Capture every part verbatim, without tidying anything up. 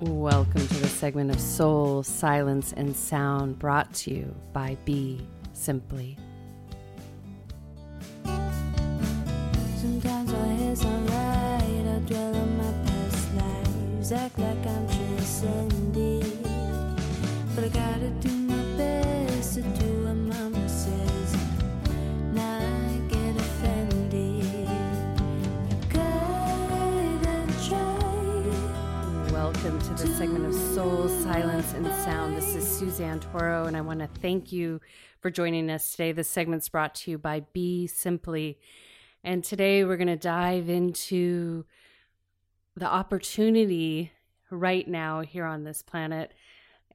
Welcome to the segment of Soul, Silence, and Sound brought to you by Be Simply. Sometimes my head's alright, I dwell on my past lives, act like I'm transcending, but I gotta do my best to do what mama says, not get offended, I gotta try. Welcome to this segment of Soul, Silence, and Sound. This is Suzanne Toro, and I want to thank you for joining us today. This segment's brought to you by Be Simply. And today we're going to dive into the opportunity right now here on this planet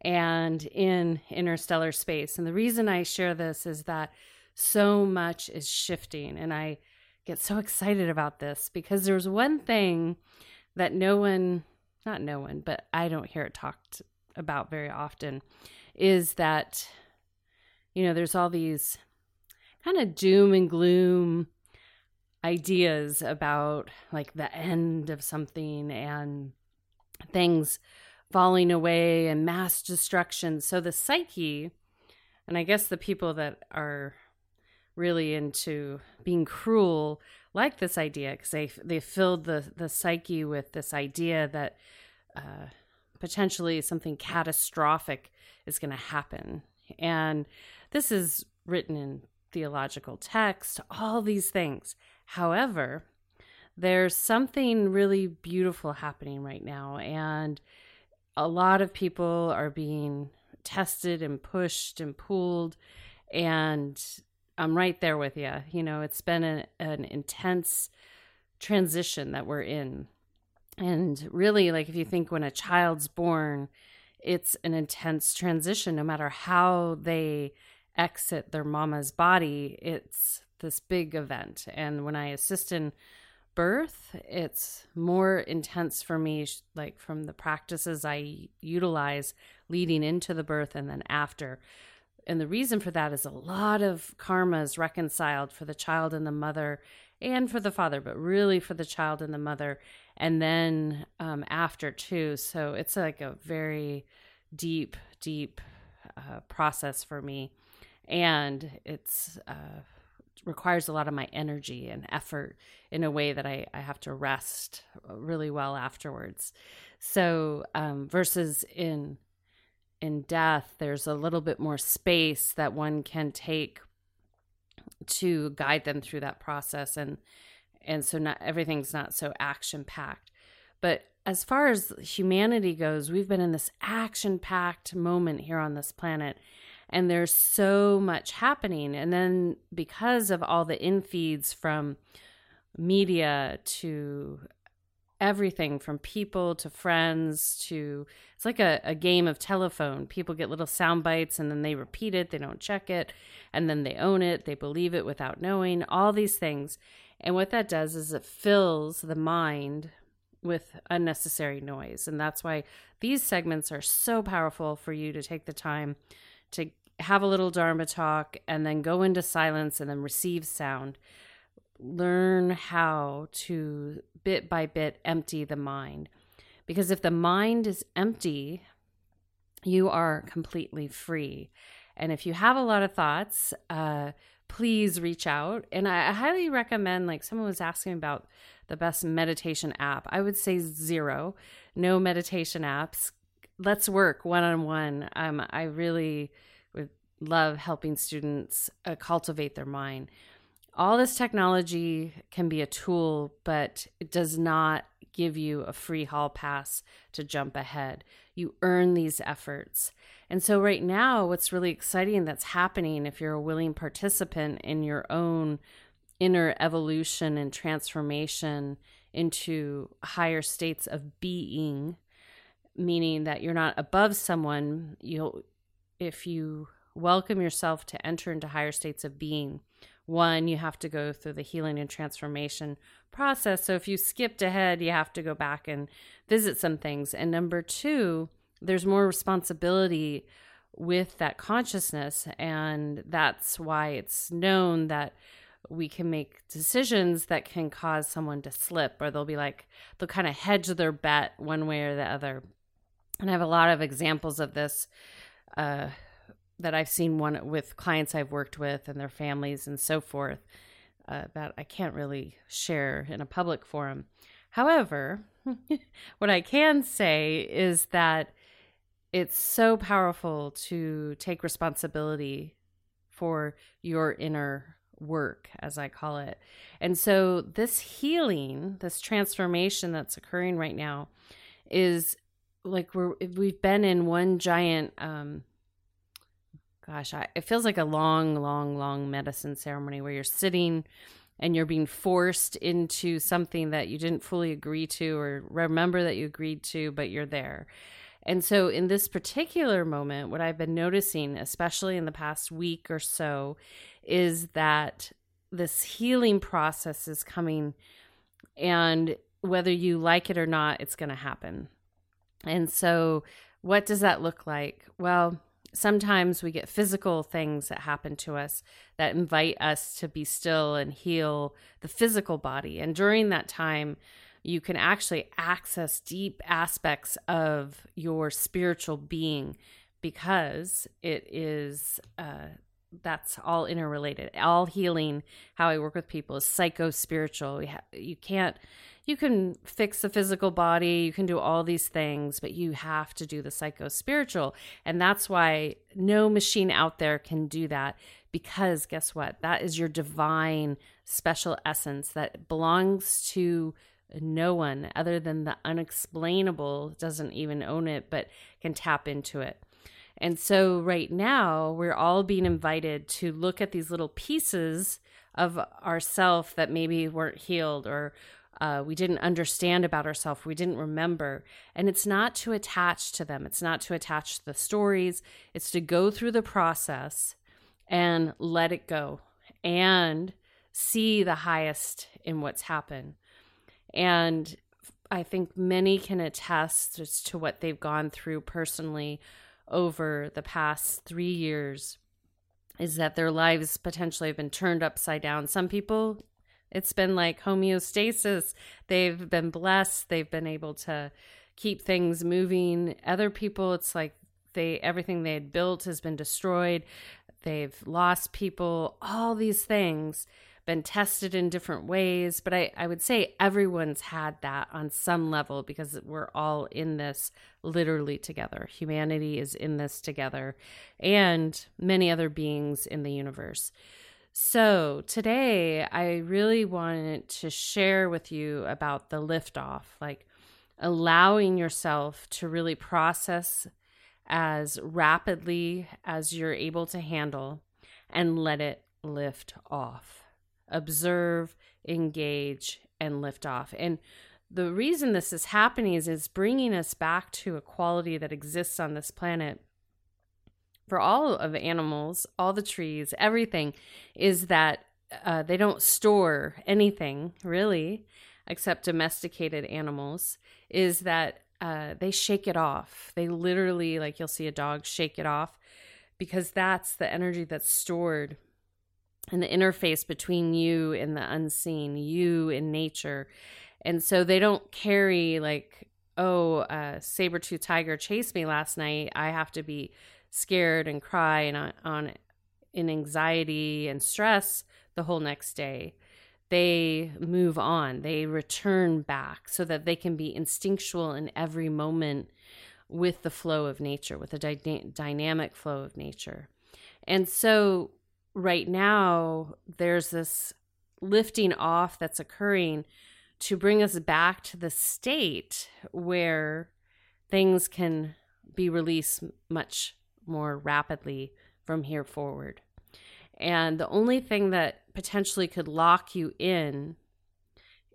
and in interstellar space. And the reason I share this is that so much is shifting, and I get so excited about this because there's one thing that no one... Not no one, but I don't hear it talked about very often, is that, you know, there's all these kind of doom and gloom ideas about like the end of something and things falling away and mass destruction. So the psyche, and I guess the people that are really into being cruel like this idea, because they they filled the, the psyche with this idea that uh, potentially something catastrophic is going to happen. And this is written in theological text, all these things. However, there's something really beautiful happening right now. And a lot of people are being tested and pushed and pulled, and I'm right there with you. You know, it's been a, an intense transition that we're in. And really, like if you think when a child's born, it's an intense transition. No matter how they exit their mama's body, it's this big event. And when I assist in birth, it's more intense for me, like from the practices I utilize leading into the birth and then after. And the reason for that is a lot of karma is reconciled for the child and the mother and for the father, but really for the child and the mother. And then um, after too. So it's like a very deep, deep uh, process for me. And it's uh, requires a lot of my energy and effort in a way that I, I have to rest really well afterwards. So um, versus in In death, there's a little bit more space that one can take to guide them through that process. And and so not everything's not so action-packed. But as far as humanity goes, we've been in this action-packed moment here on this planet. And there's so much happening. And then because of all the infeeds from media to everything from people to friends to, it's like a, a game of telephone. People get little sound bites and then they repeat it. They don't check it. And then they own it. They believe it without knowing, all these things. And what that does is it fills the mind with unnecessary noise. And that's why these segments are so powerful for you to take the time to have a little Dharma talk and then go into silence and then receive sound. Learn how to bit by bit empty the mind, because if the mind is empty, you are completely free. And if you have a lot of thoughts, uh, please reach out. And I, I highly recommend, like someone was asking about the best meditation app. I would say zero, no meditation apps. Let's work one-on-one. Um, I really would love helping students uh, cultivate their mind. All this technology can be a tool, but it does not give you a free hall pass to jump ahead. You earn these efforts. And so right now, what's really exciting that's happening, if you're a willing participant in your own inner evolution and transformation into higher states of being, meaning that you're not above someone, you'll, if you welcome yourself to enter into higher states of being, one, you have to go through the healing and transformation process. So if you skipped ahead, you have to go back and visit some things. And number two, there's more responsibility with that consciousness. And that's why it's known that we can make decisions that can cause someone to slip, or they'll be like, they'll kind of hedge their bet one way or the other. And I have a lot of examples of this uh, that I've seen one with clients I've worked with and their families and so forth uh, that I can't really share in a public forum. However, what I can say is that it's so powerful to take responsibility for your inner work, as I call it. And so this healing, this transformation that's occurring right now is like we're, we've been in one giant, um, gosh, I, it feels like a long, long, long medicine ceremony where you're sitting and you're being forced into something that you didn't fully agree to or remember that you agreed to, but you're there. And so in this particular moment, what I've been noticing, especially in the past week or so, is that this healing process is coming, and whether you like it or not, it's going to happen. And so what does that look like? Well, sometimes we get physical things that happen to us that invite us to be still and heal the physical body. And during that time, you can actually access deep aspects of your spiritual being, because it is, uh, that's all interrelated. All healing, how I work with people, is psycho-spiritual. You, ha- you can't, you can fix the physical body, you can do all these things, but you have to do the psycho-spiritual. And that's why no machine out there can do that, because guess what? That is your divine special essence that belongs to no one other than the unexplainable. Doesn't even own it, but can tap into it. And so right now we're all being invited to look at these little pieces of ourself that maybe weren't healed, or uh, we didn't understand about ourselves, we didn't remember. And it's not to attach to them. It's not to attach to the stories. It's to go through the process and let it go and see the highest in what's happened. And I think many can attest to what they've gone through personally over the past three years is that their lives potentially have been turned upside down. Some people, it's been like homeostasis. They've been blessed. They've been able to keep things moving. Other people, it's like they everything they had built has been destroyed. They've lost people, all these things, been tested in different ways. But I, I would say everyone's had that on some level, because we're all in this literally together. Humanity is in this together, and many other beings in the universe. So today I really wanted to share with you about the liftoff, like allowing yourself to really process as rapidly as you're able to handle and let it lift off. Observe, engage, and lift off. And the reason this is happening is it's bringing us back to a quality that exists on this planet for all of the animals, all the trees, everything, is that uh, they don't store anything really, except domesticated animals, is that uh, they shake it off. They literally, like you'll see a dog shake it off, because that's the energy that's stored. And the interface between you and the unseen, you and nature. And so they don't carry like, oh, uh, saber-tooth tiger chased me last night. I have to be scared and cry and on, on in anxiety and stress the whole next day. They move on. They return back so that they can be instinctual in every moment with the flow of nature, with the dy- dynamic flow of nature. And so right now, there's this lifting off that's occurring to bring us back to the state where things can be released much more rapidly from here forward. And the only thing that potentially could lock you in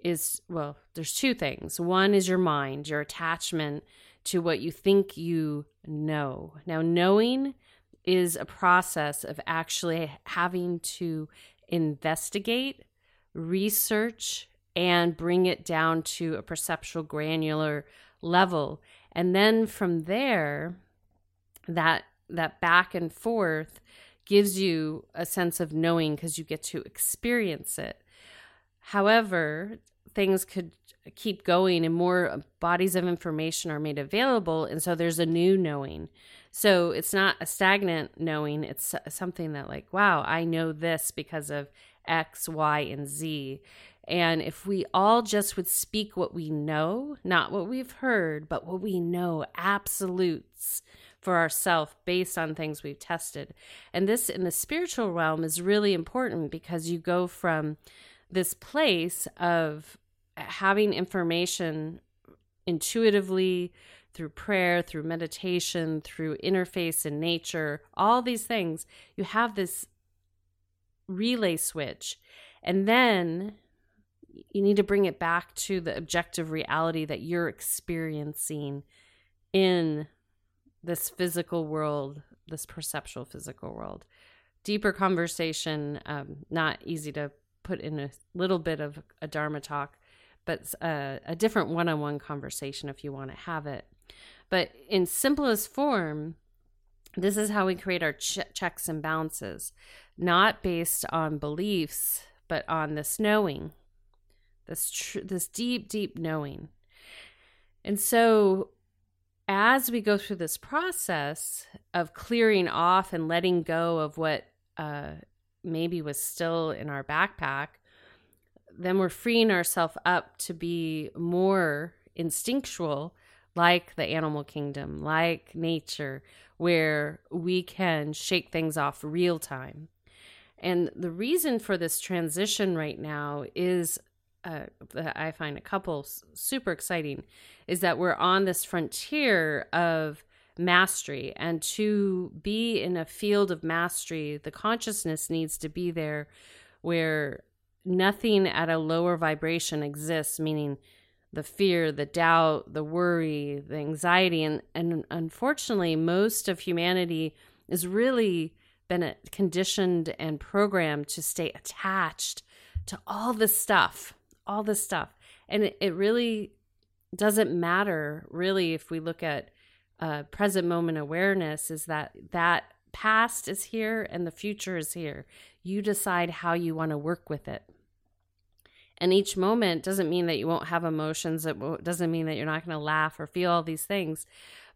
is, well, there's two things. One is your mind, your attachment to what you think you know. Now, knowing is a process of actually having to investigate, research, and bring it down to a perceptual granular level. And then from there, that that back and forth gives you a sense of knowing, because you get to experience it. However, things could keep going and more bodies of information are made available. And so there's a new knowing. So it's not a stagnant knowing. It's something that like, wow, I know this because of X, Y, and Z. And if we all just would speak what we know, not what we've heard, but what we know, absolutes for ourselves based on things we've tested. And this in the spiritual realm is really important because you go from this place of having information intuitively through prayer, through meditation, through interface in nature, all these things, you have this relay switch. And then you need to bring it back to the objective reality that you're experiencing in this physical world, this perceptual physical world. Deeper conversation, um, not easy to put in a little bit of a Dharma talk, but a, a different one-on-one conversation if you want to have it. But in simplest form, this is how we create our ch- checks and balances, not based on beliefs, but on this knowing, this tr- this deep, deep knowing. And so as we go through this process of clearing off and letting go of what uh, maybe was still in our backpack, then we're freeing ourselves up to be more instinctual, like the animal kingdom, like nature, where we can shake things off real time. And the reason for this transition right now is, uh, I find a couple super exciting, is that we're on this frontier of mastery. And to be in a field of mastery, the consciousness needs to be there where nothing at a lower vibration exists, meaning the fear, the doubt, the worry, the anxiety. And, and unfortunately, most of humanity has really been conditioned and programmed to stay attached to all this stuff, all this stuff. And it, it really doesn't matter, really, if we look at uh, present moment awareness, is that that past is here and the future is here. You decide how you want to work with it. And each moment doesn't mean that you won't have emotions. It doesn't mean that you're not going to laugh or feel all these things.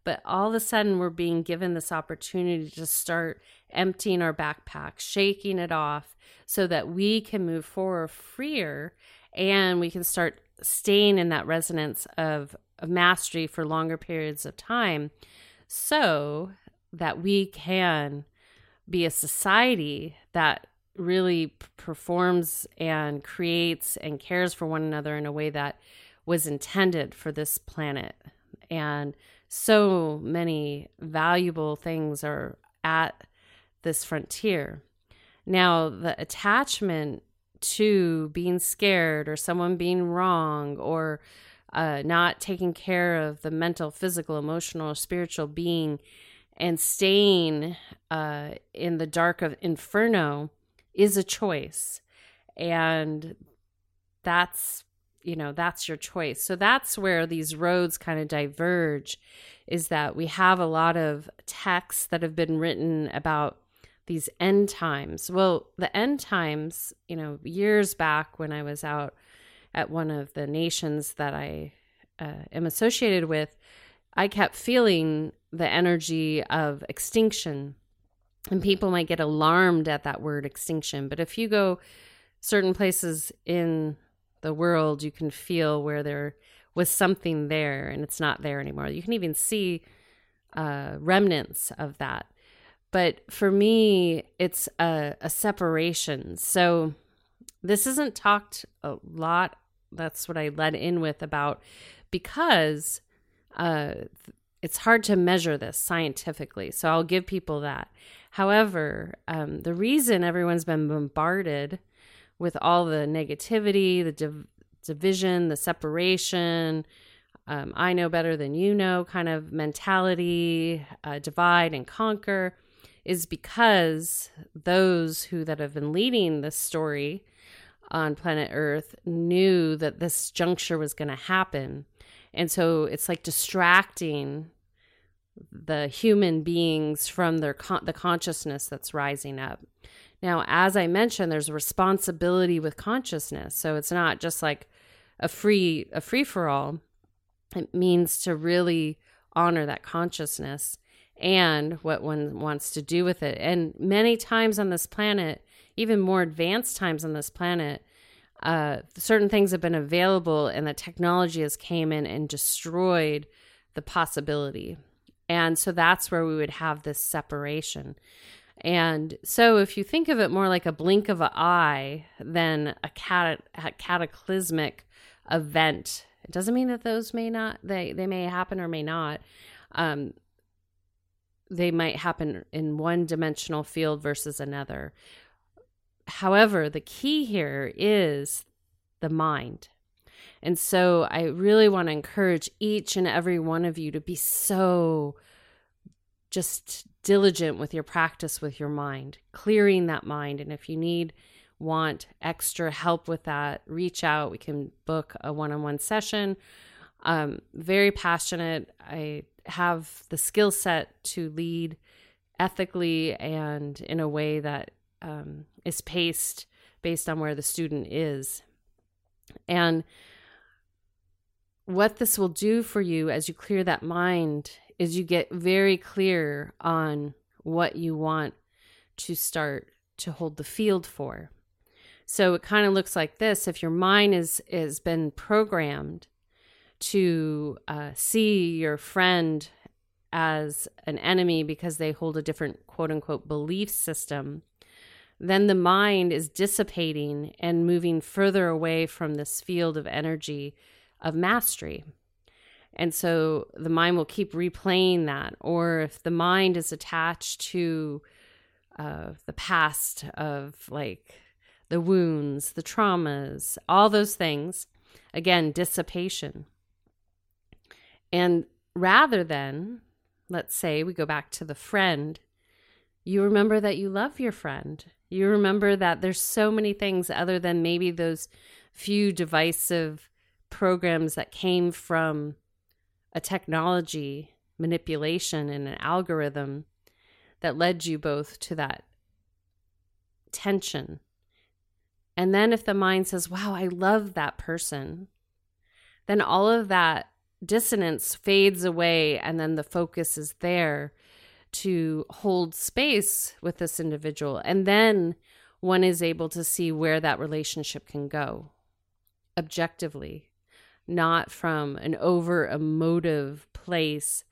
But all of a sudden, we're being given this opportunity to start emptying our backpack, shaking it off so that we can move forward freer and we can start staying in that resonance of, of mastery for longer periods of time so that we can be a society that really performs and creates and cares for one another in a way that was intended for this planet. And so many valuable things are at this frontier. Now, the attachment to being scared or someone being wrong or uh, not taking care of the mental, physical, emotional, spiritual being and staying uh, in the dark of inferno is a choice. And that's, you know, that's your choice. So that's where these roads kind of diverge, is that we have a lot of texts that have been written about these end times. Well, the end times, you know, years back when I was out at one of the nations that I uh, am associated with, I kept feeling the energy of extinction. And people might get alarmed at that word extinction. But if you go certain places in the world, you can feel where there was something there and it's not there anymore. You can even see uh, remnants of that. But for me, it's a, a separation. So this isn't talked a lot. That's what I led in with about because uh, it's hard to measure this scientifically. So I'll give people that. However, um, the reason everyone's been bombarded with all the negativity, the div- division, the separation, um, I know better than you know kind of mentality, uh, divide and conquer, is because those who that have been leading this story on planet Earth knew that this juncture was going to happen. And so it's like distracting the human beings from their con- the consciousness that's rising up. Now, as I mentioned, there's a responsibility with consciousness. So it's not just like a free a free for all, it means to really honor that consciousness and what one wants to do with it. And many times on this planet, even more advanced times on this planet, uh, certain things have been available and the technology has came in and destroyed the possibility. And so that's where we would have this separation. And so if you think of it more like a blink of an eye than a, cat- a cataclysmic event, it doesn't mean that those may not, they, they may happen or may not. Um, they might happen in one dimensional field versus another. However, the key here is the mind. And so I really want to encourage each and every one of you to be so just diligent with your practice, with your mind, clearing that mind. And if you need, want extra help with that, reach out. We can book a one-on-one session. Um, very passionate. I have the skill set to lead ethically and in a way that um, is paced based on where the student is. And what this will do for you as you clear that mind is you get very clear on what you want to start to hold the field for. So it kind of looks like this. If your mind is has been programmed to uh, see your friend as an enemy because they hold a different quote-unquote belief system, then the mind is dissipating and moving further away from this field of energy of mastery. And so the mind will keep replaying that. Or if the mind is attached to uh, the past of like the wounds, the traumas, all those things, again, dissipation. And rather than, let's say we go back to the friend, you remember that you love your friend. You remember that there's so many things other than maybe those few divisive programs that came from a technology manipulation and an algorithm that led you both to that tension. And then if the mind says, wow, I love that person, then all of that dissonance fades away and then the focus is there to hold space with this individual. And then one is able to see where that relationship can go objectively, not from an over emotive place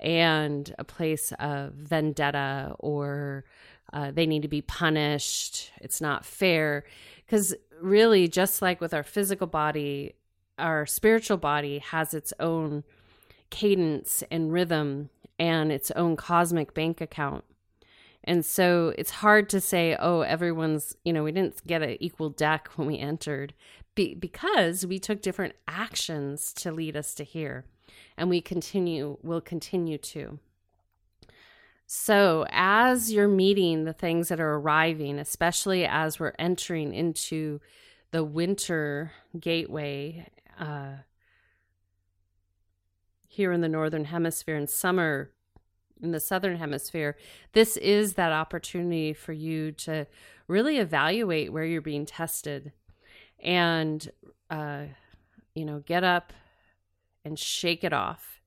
and a place of vendetta or uh, they need to be punished. It's not fair. Because really, just like with our physical body, our spiritual body has its own cadence and rhythm and its own cosmic bank account. And so it's hard to say, oh, everyone's, you know, we didn't get an equal deck when we entered be- because we took different actions to lead us to here. And we continue, will continue to. So as you're meeting the things that are arriving, especially as we're entering into the winter gateway, uh, here in the Northern Hemisphere and summer in the Southern Hemisphere, this is that opportunity for you to really evaluate where you're being tested and, uh, you know, get up and shake it off.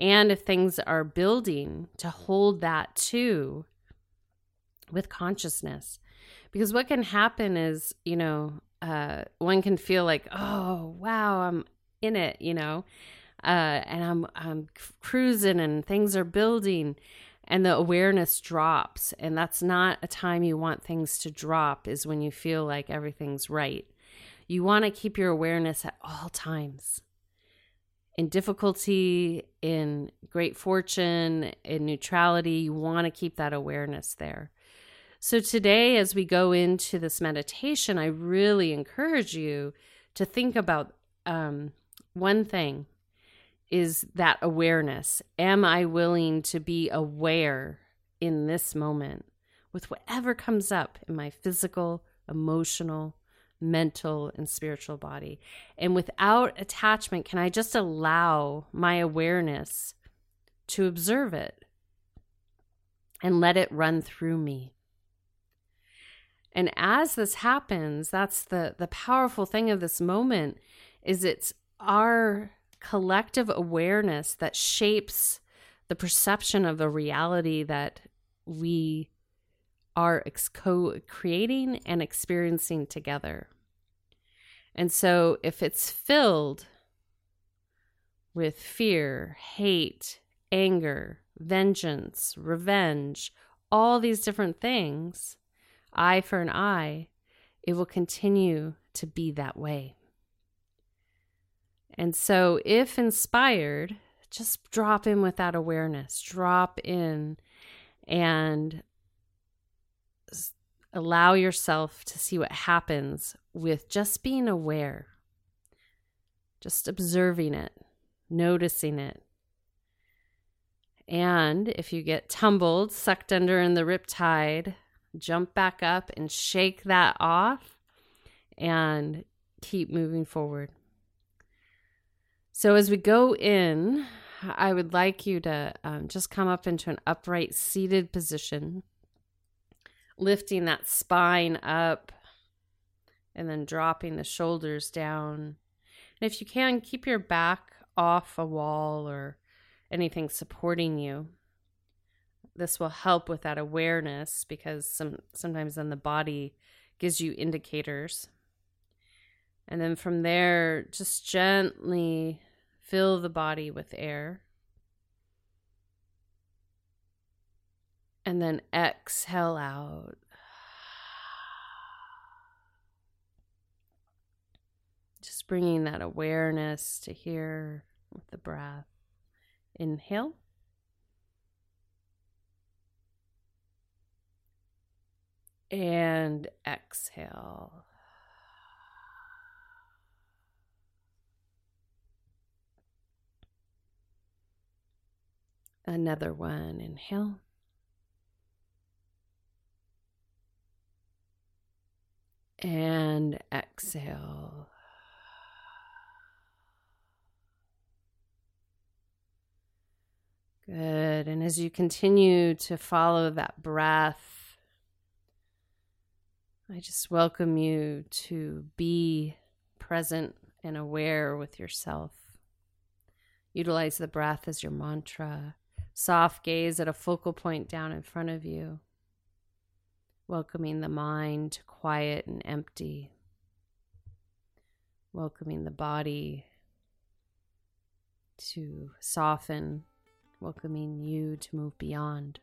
And if things are building, to hold that too with consciousness. Because what can happen is, you know, uh, one can feel like, oh, wow, I'm in it, you know. Uh, and I'm I'm cruising and things are building and the awareness drops. And that's not a time you want things to drop, is when you feel like everything's right. You want to keep your awareness at all times. In difficulty, in great fortune, in neutrality, you want to keep that awareness there. So today, as we go into this meditation, I really encourage you to think about um, one thing. Is that awareness. Am I willing to be aware in this moment with whatever comes up in my physical, emotional, mental, and spiritual body? And without attachment, can I just allow my awareness to observe it and let it run through me? And as this happens, that's the, the powerful thing of this moment is it's our collective awareness that shapes the perception of the reality that we are ex- co-creating and experiencing together. And so if it's filled with fear, hate, anger, vengeance, revenge, all these different things, eye for an eye, it will continue to be that way. And so if inspired, just drop in with that awareness, drop in and allow yourself to see what happens with just being aware, just observing it, noticing it. And if you get tumbled, sucked under in the riptide, jump back up and shake that off and keep moving forward. So as we go in, I would like you to um, just come up into an upright seated position, lifting that spine up and then dropping the shoulders down. And if you can, keep your back off a wall or anything supporting you. This will help with that awareness because some sometimes then the body gives you indicators. And then from there, just gently fill the body with air. And then exhale out. Just bringing that awareness to here with the breath. Inhale. And exhale. Another one. Inhale. And exhale. Good. And as you continue to follow that breath, I just welcome you to be present and aware with yourself. Utilize the breath as your mantra. Soft gaze at a focal point down in front of you. Welcoming the mind to quiet and empty. Welcoming the body to soften. Welcoming you to move beyond.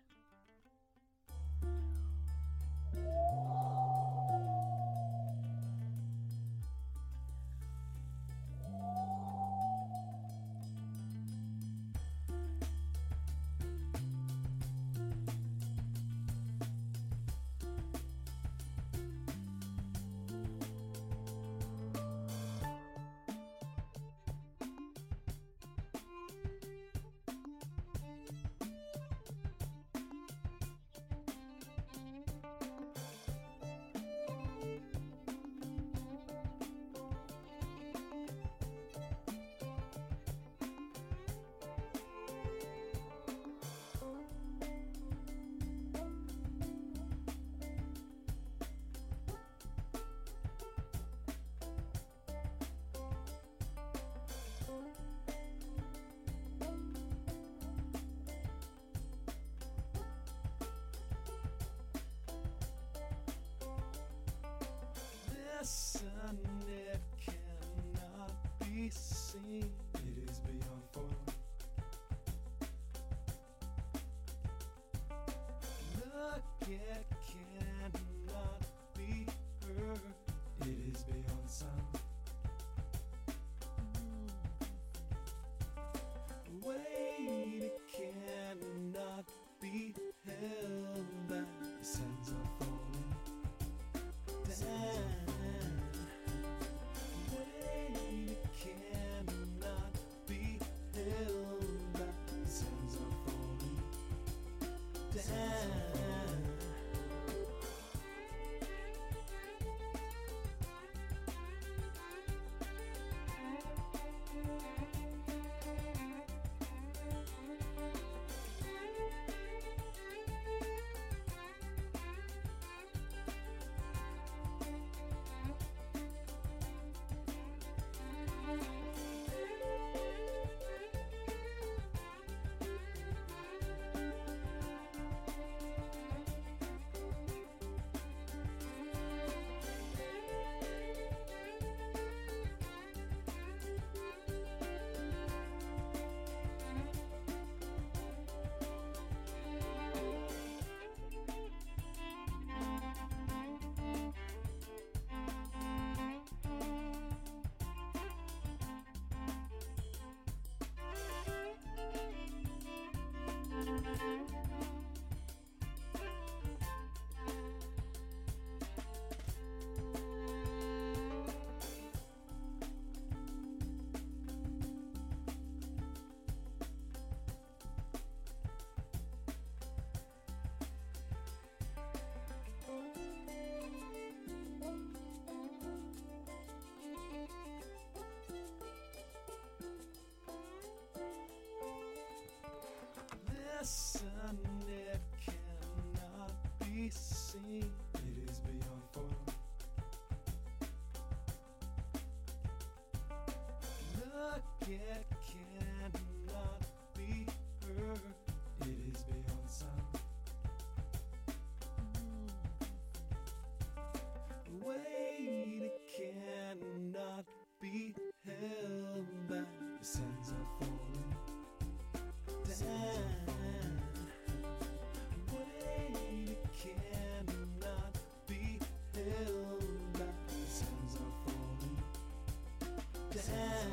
Sun, it cannot be seen. It is beyond form. Look, it cannot be heard. It is beyond sound. Wait, it cannot be held back. The sands are falling. The sands are falling. lesson, it cannot be seen. It is beyond form. Look, it cannot be heard. It is beyond sound. Wait, it cannot be held back. The sands are falling. The sands are falling. Wait, it cannot be held back. The sands are falling. The sands are falling.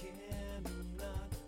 Cannot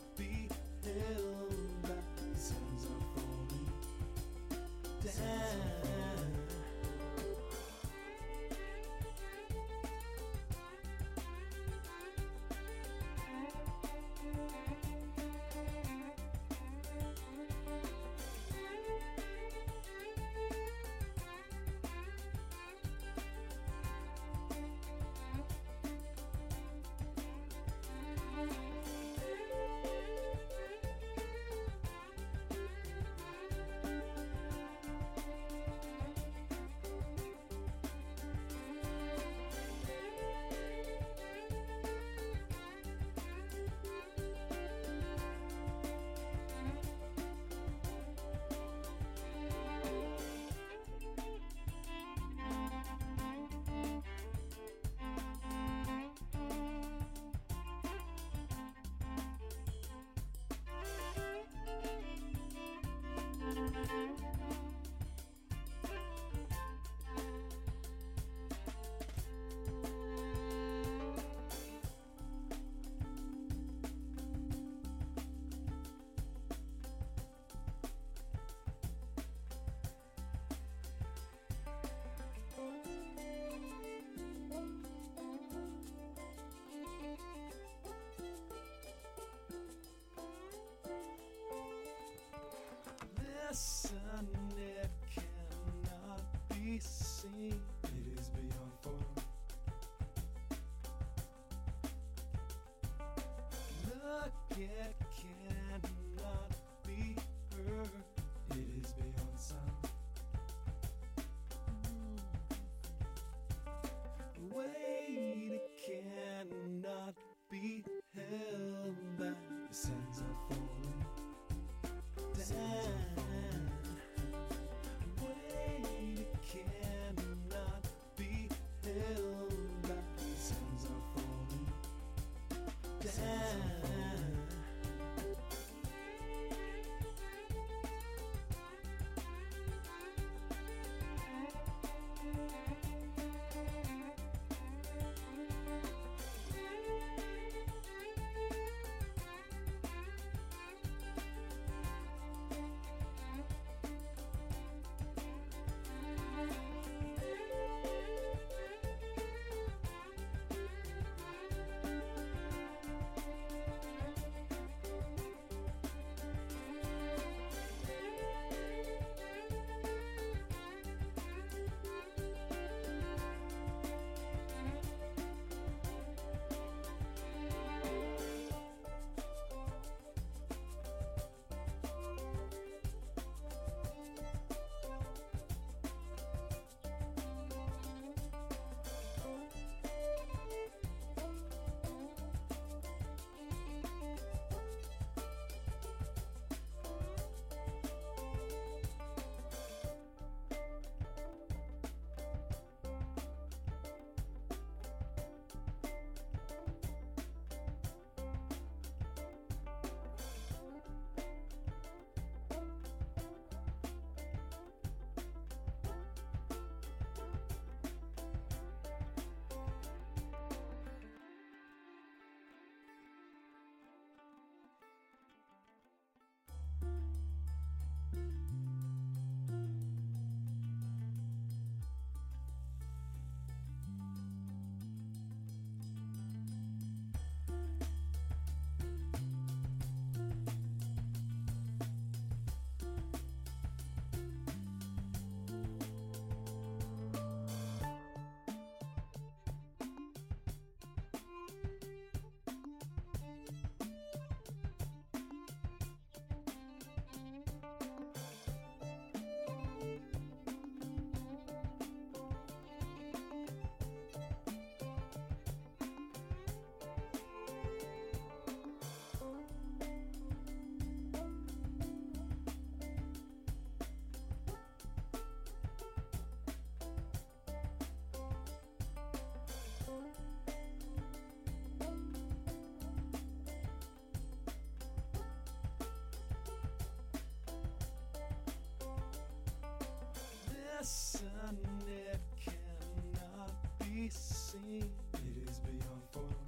sun, it cannot be seen. It is beyond form.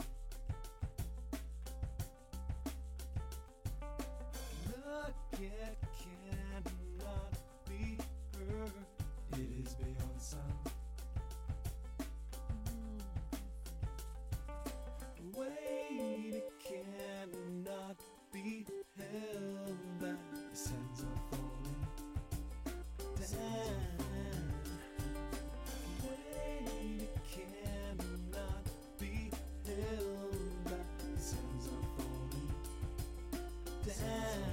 Look, it cannot be heard. It is beyond sound. Mm. Wait, it cannot be held back. The sands are falling down. Wait, it cannot be held back. The sands are falling down. Down.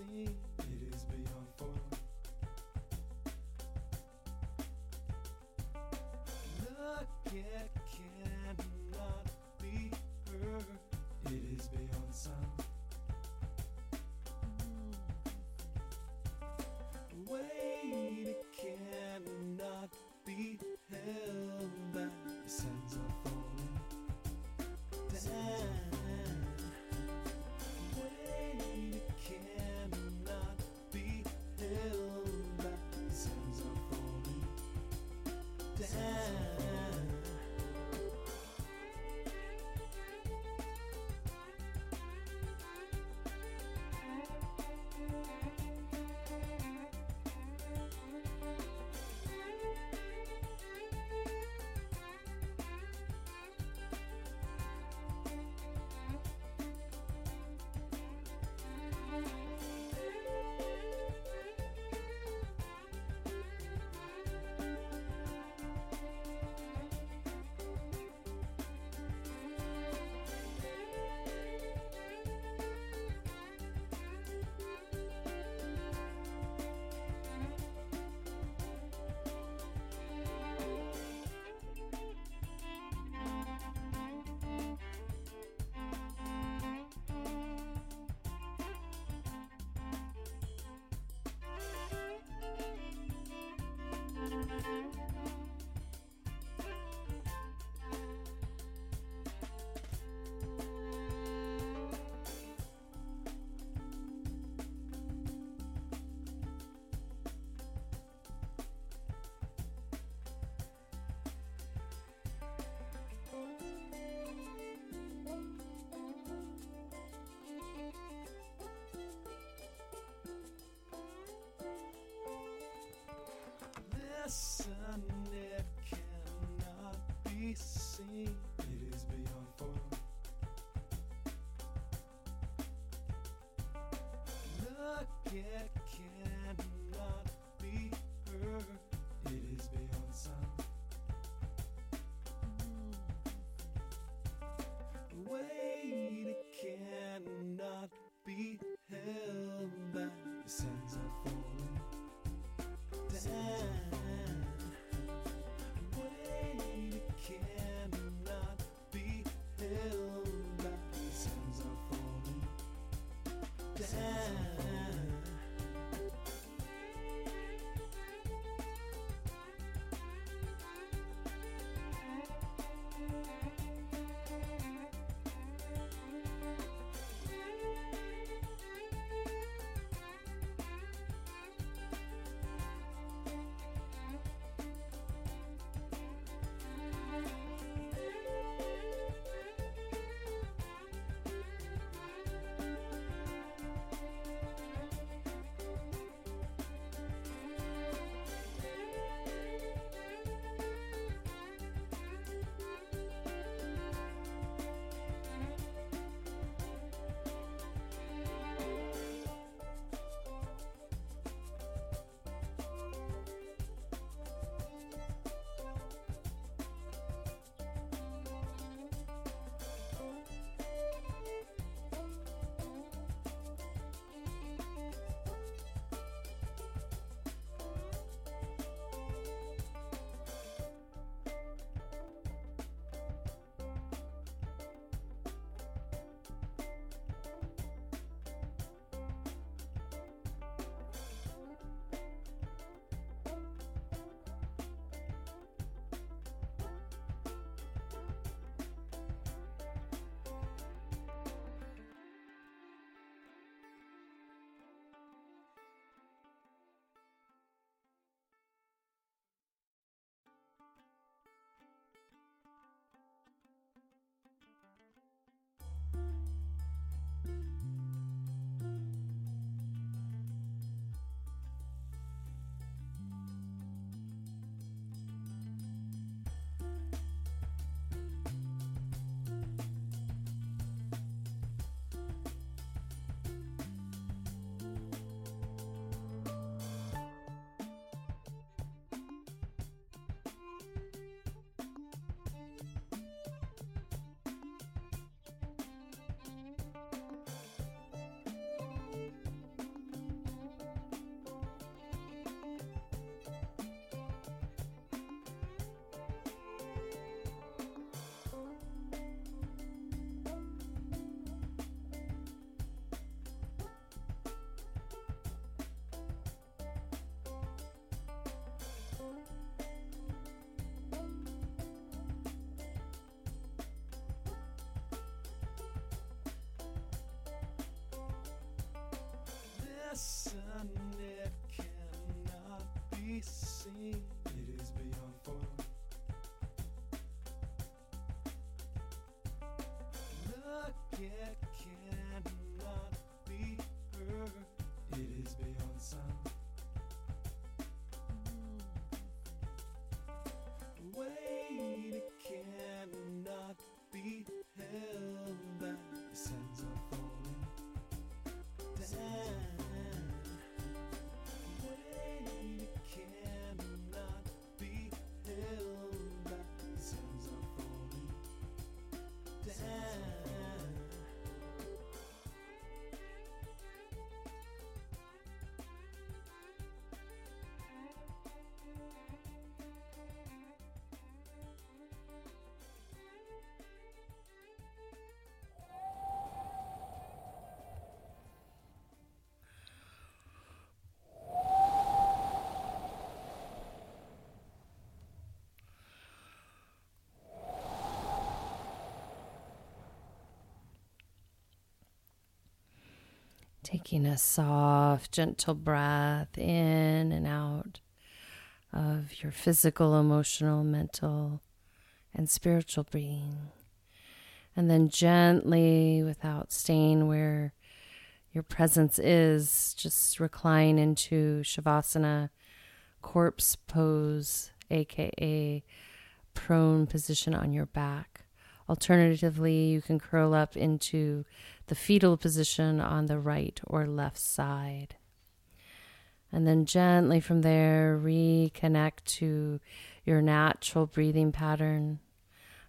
seen, it is beyond form. Look, it cannot be heard, it is beyond sound. Wait, it cannot be held back. The sands are falling down. Wait, it cannot be held back. The sands are falling down. Taking a soft, gentle breath in and out of your physical, emotional, mental, and spiritual being. And then gently, without staying where your presence is, just recline into Shavasana, corpse pose, aka prone position on your back. Alternatively, you can curl up into the fetal position on the right or left side. And then gently from there, reconnect to your natural breathing pattern.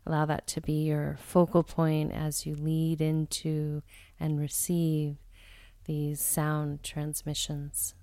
Allow that to be your focal point as you lead into and receive these sound transmissions.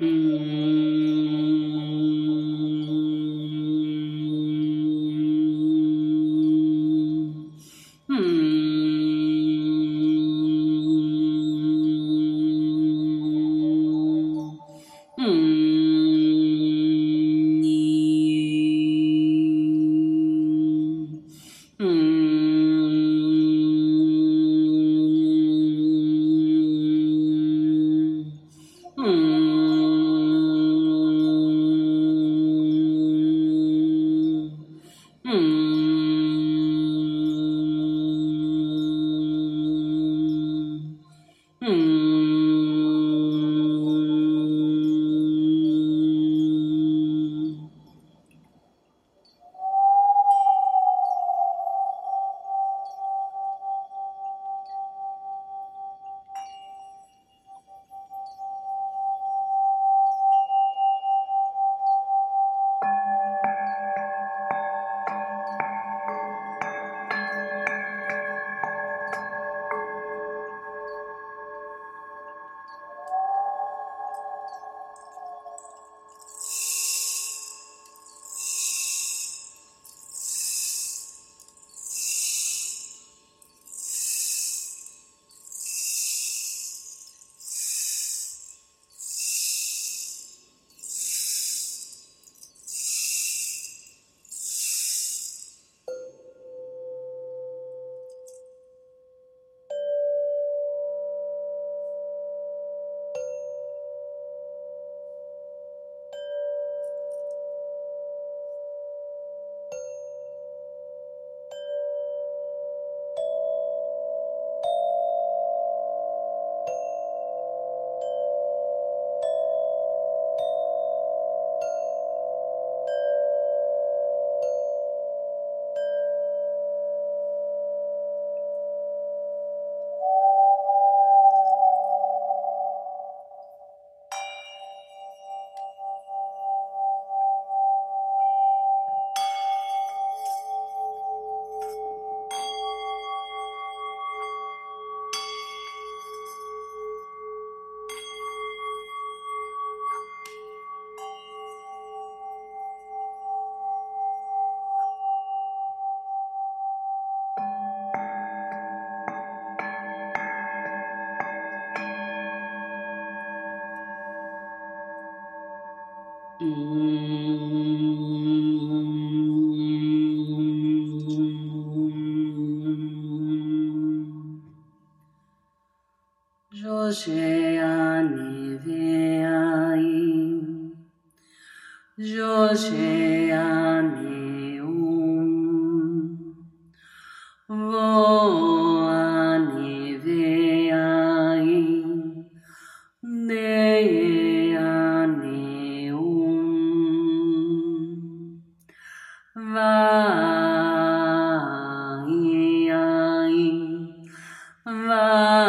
Mm. Joshea Neveaim, Joshea Neum, Voa Neveaim, Nea Neum, Vaim, Vaim.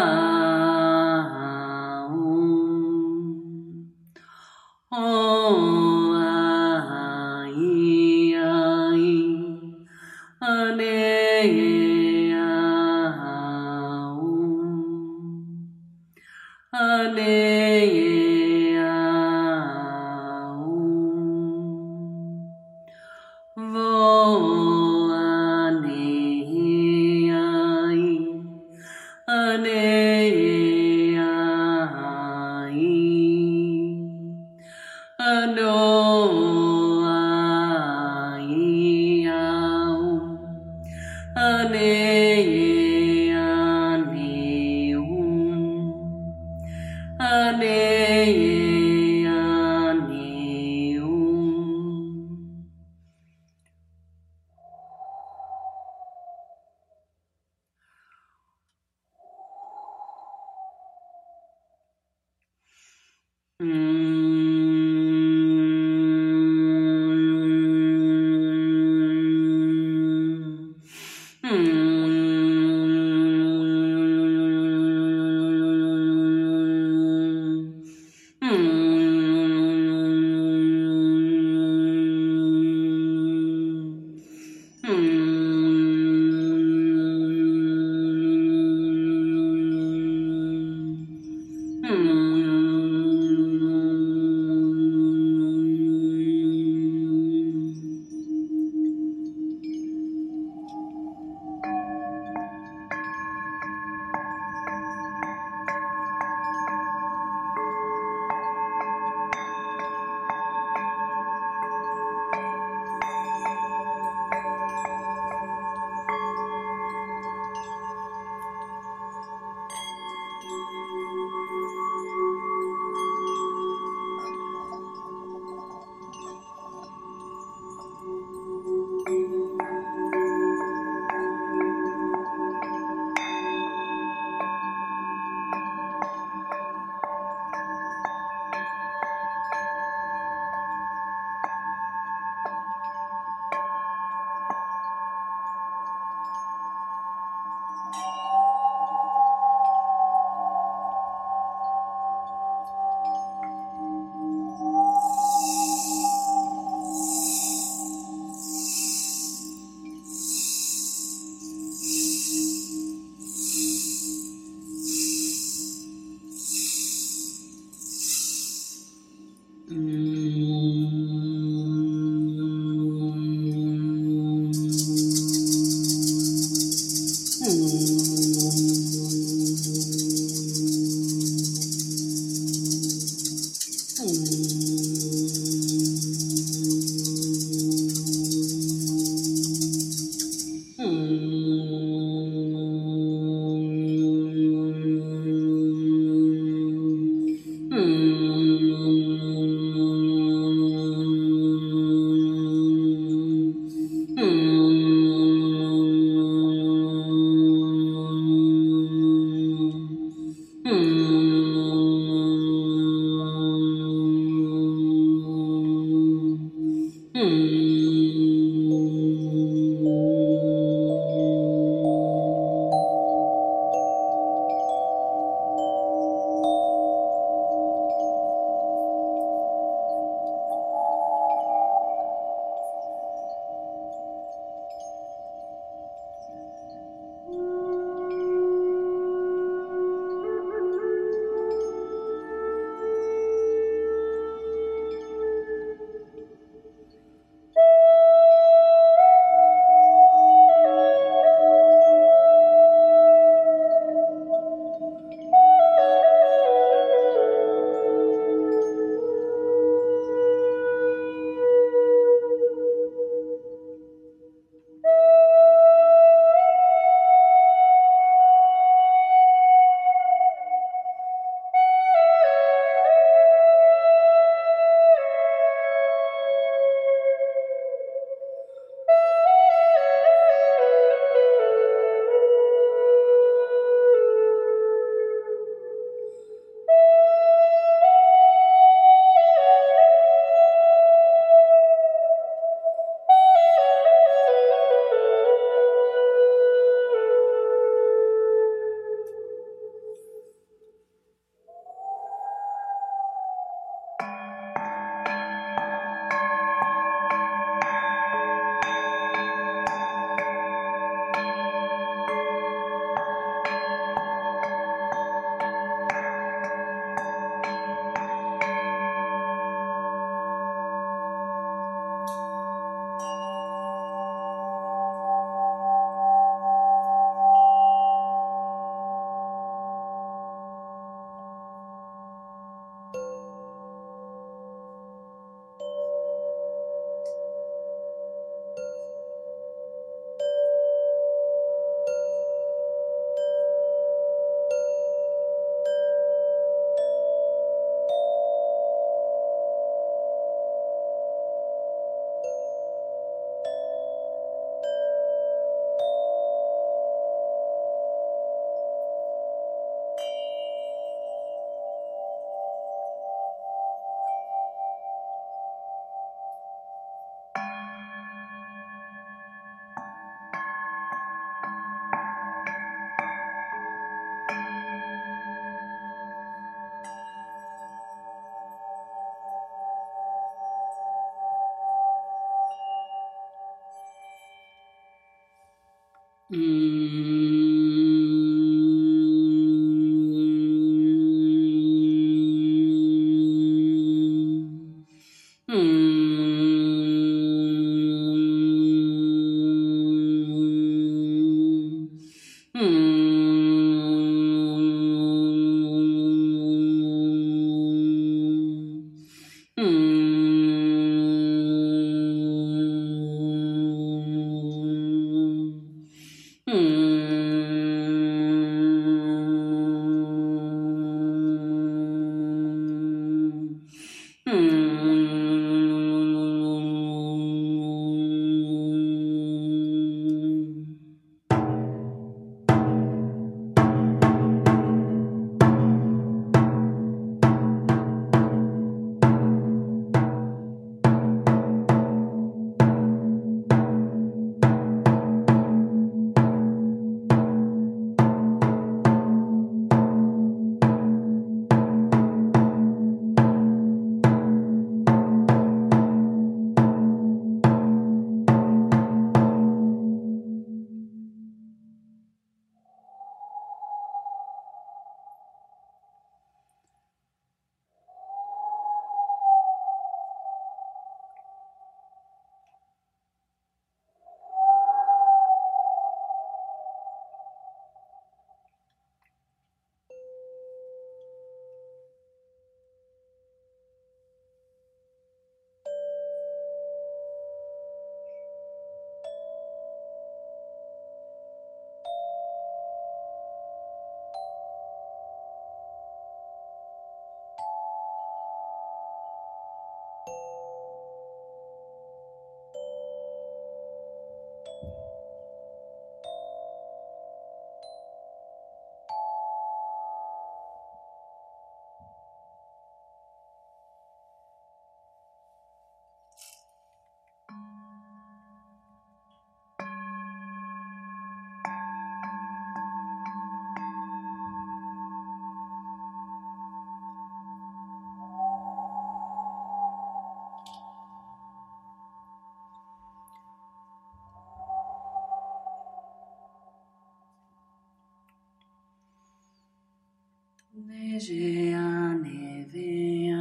J'ai un éveil,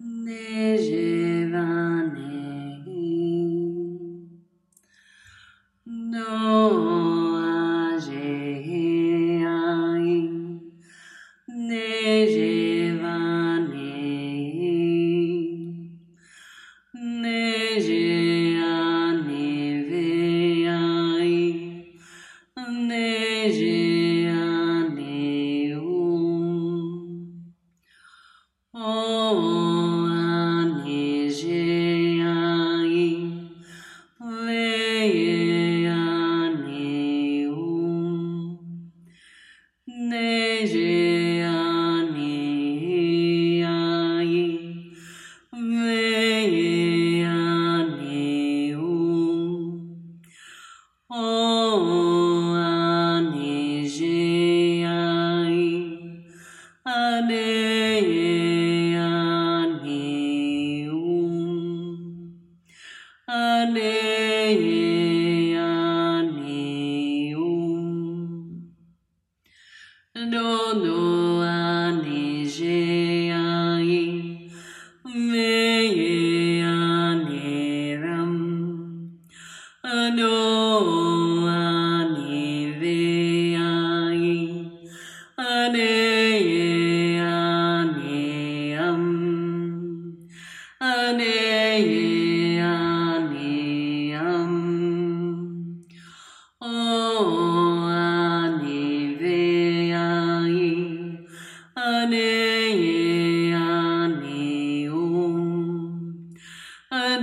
neige vanille, no agéi, neige vanille, neige. And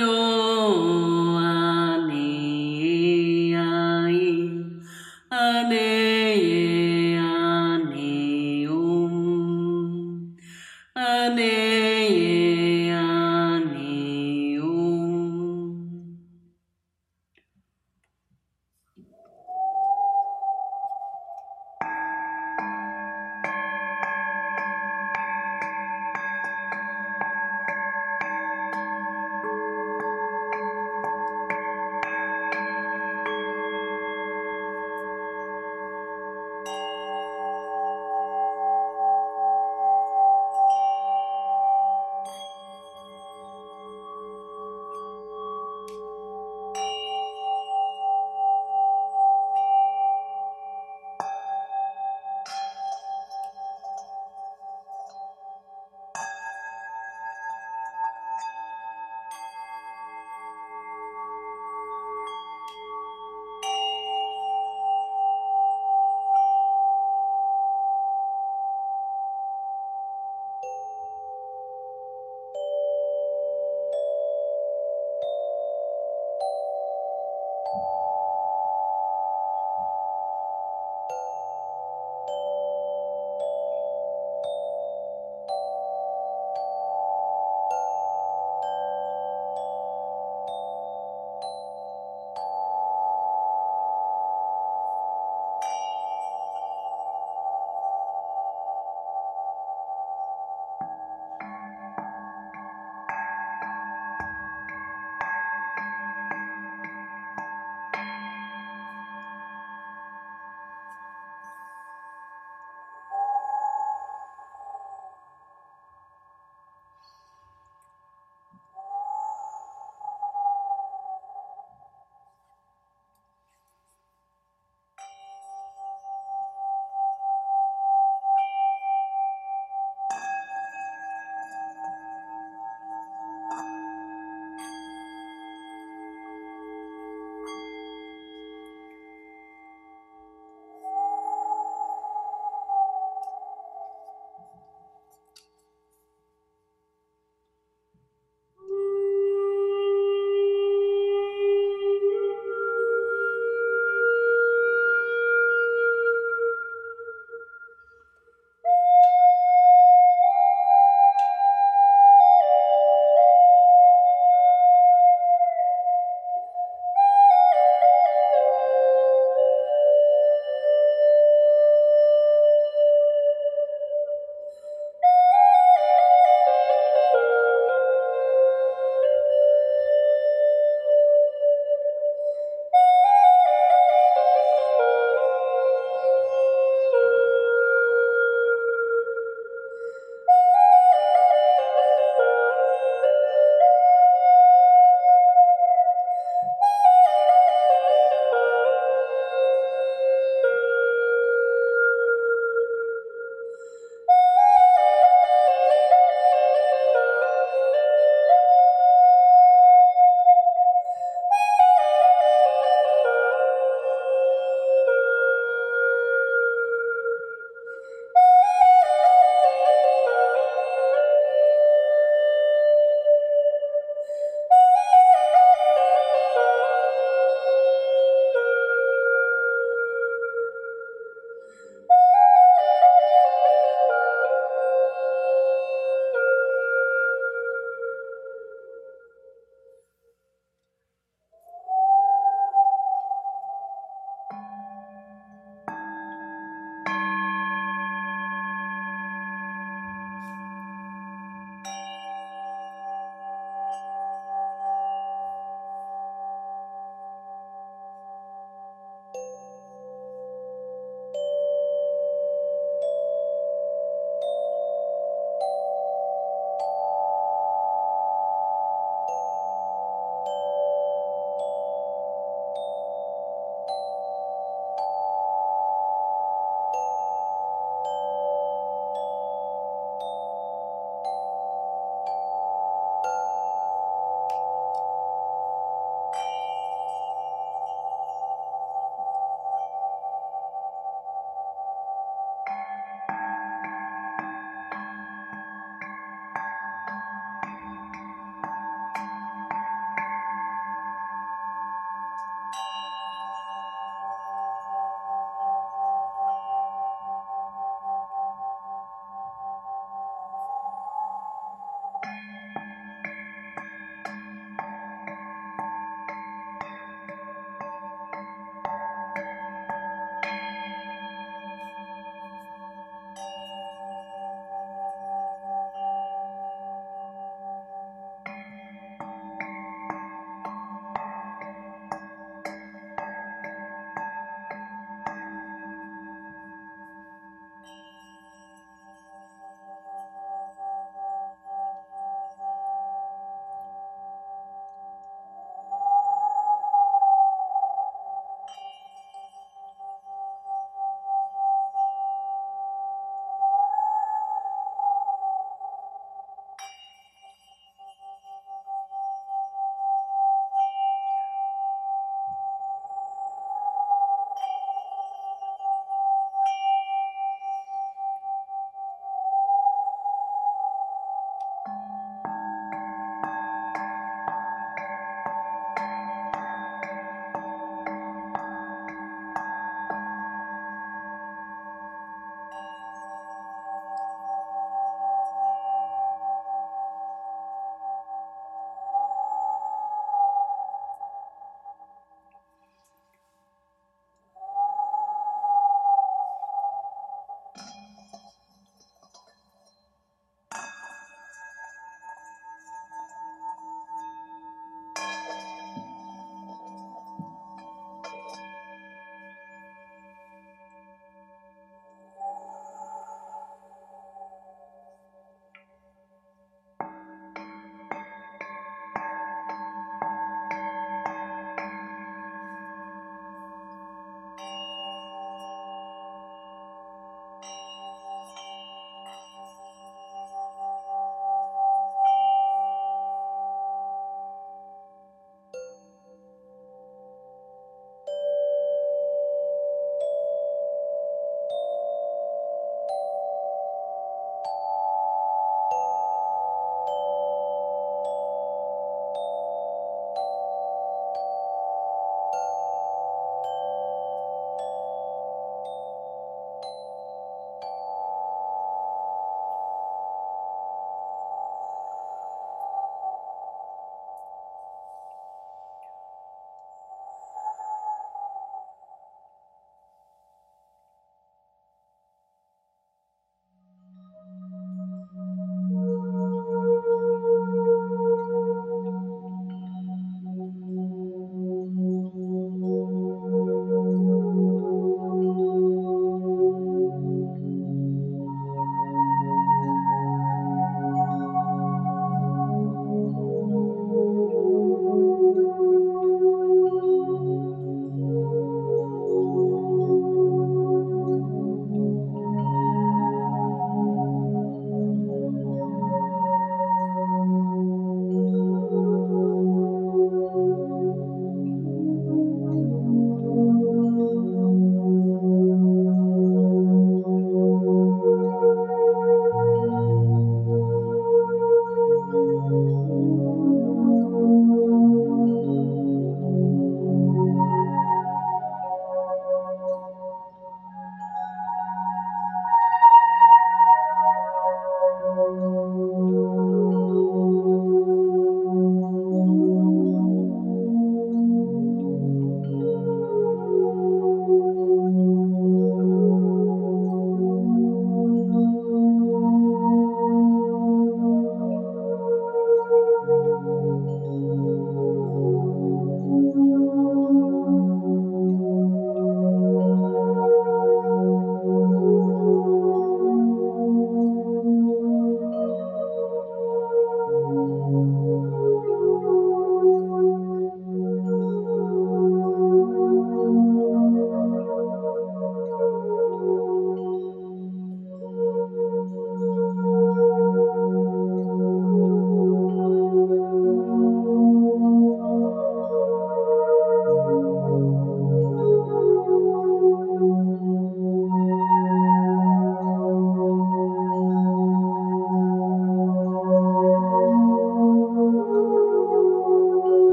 oh, Annie.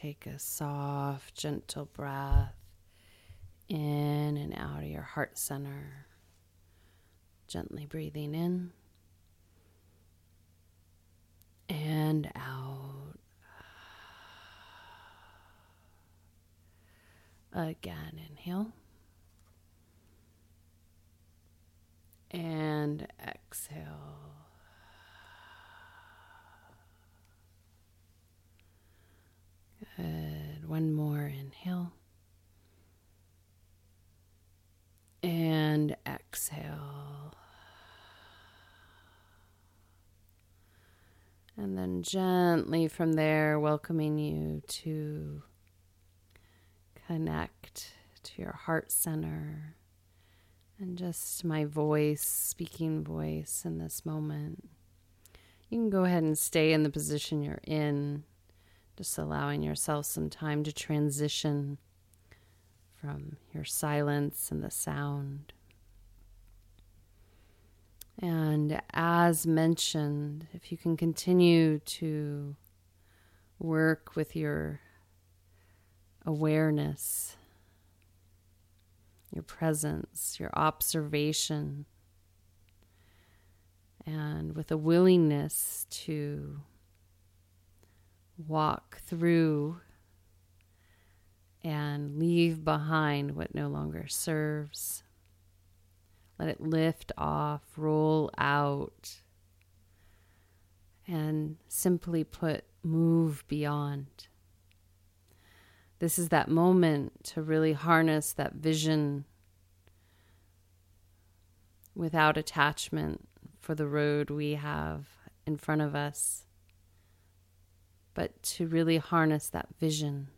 take a soft, gentle breath in and out of your heart center. Gently breathing in and out. Again, inhale. And exhale. Good. One more inhale. And exhale. And then gently from there, welcoming you to connect to your heart center. And just my voice, speaking voice in this moment. You can go ahead and stay in the position you're in, just allowing yourself some time to transition from your silence and the sound. And as mentioned, if you can continue to work with your awareness, your presence, your observation, and with a willingness to walk through and leave behind what no longer serves. Let it lift off, roll out, and simply put, move beyond. This is that moment to really harness that vision without attachment for the road we have in front of us, but to really harness that vision.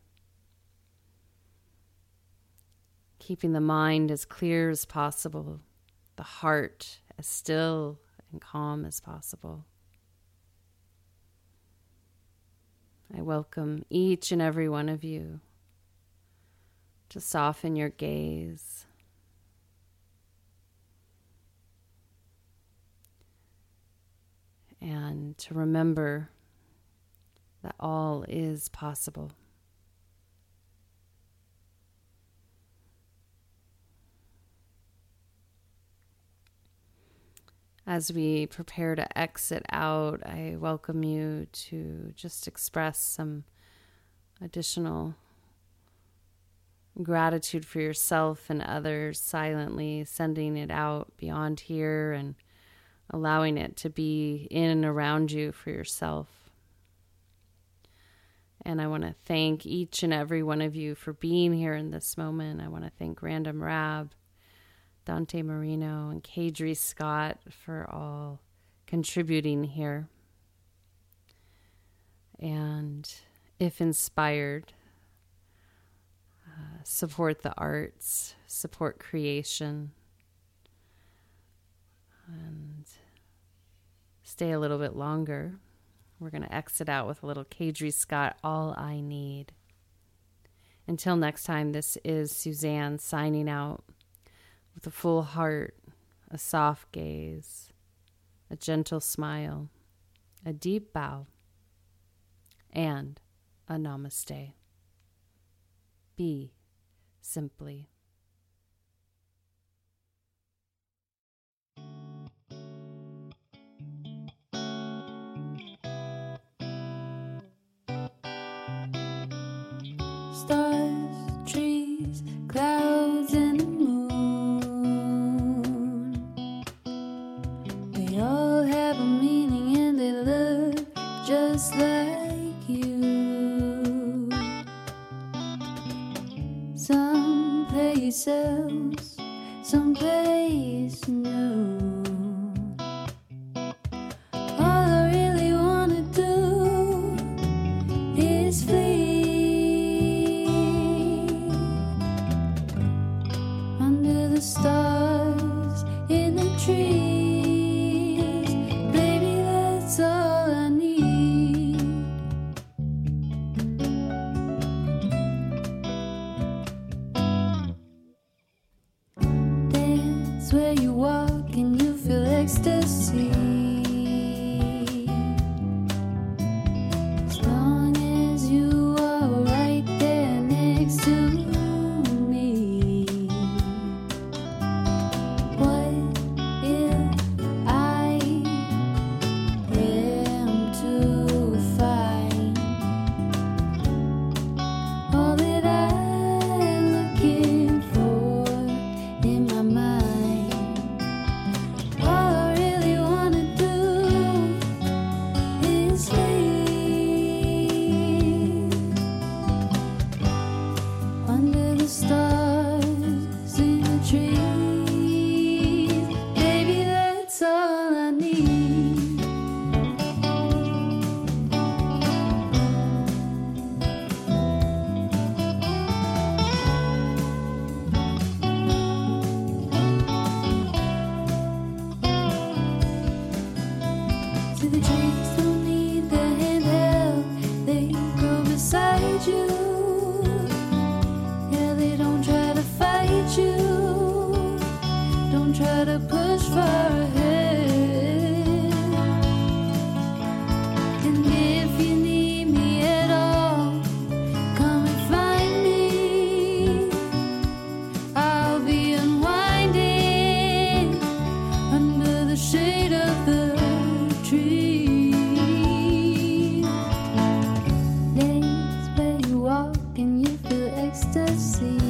Keeping the mind as clear as possible, the heart as still and calm as possible. I welcome each and every one of you to soften your gaze and to remember that all is possible. As we prepare to exit out, I welcome you to just express some additional gratitude for yourself and others, silently sending it out beyond here and allowing it to be in and around you for yourself. And I want to thank each and every one of you for being here in this moment. I want to thank Random Rab, Dante Marino, and Cadre Scott for all contributing here. And if inspired, uh, support the arts, support creation, and stay a little bit longer. We're going to exit out with a little Cadre Scott, All I Need. Until next time, this is Suzanne signing out. With a full heart, a soft gaze, a gentle smile, a deep bow, and a namaste. Be simply. Stars, trees, clouds, and just like you. Someplace else, someplace new. All I really want to do is flee under the stars, in the trees. Baby, that's all I need. Where you walk and you ecstasy.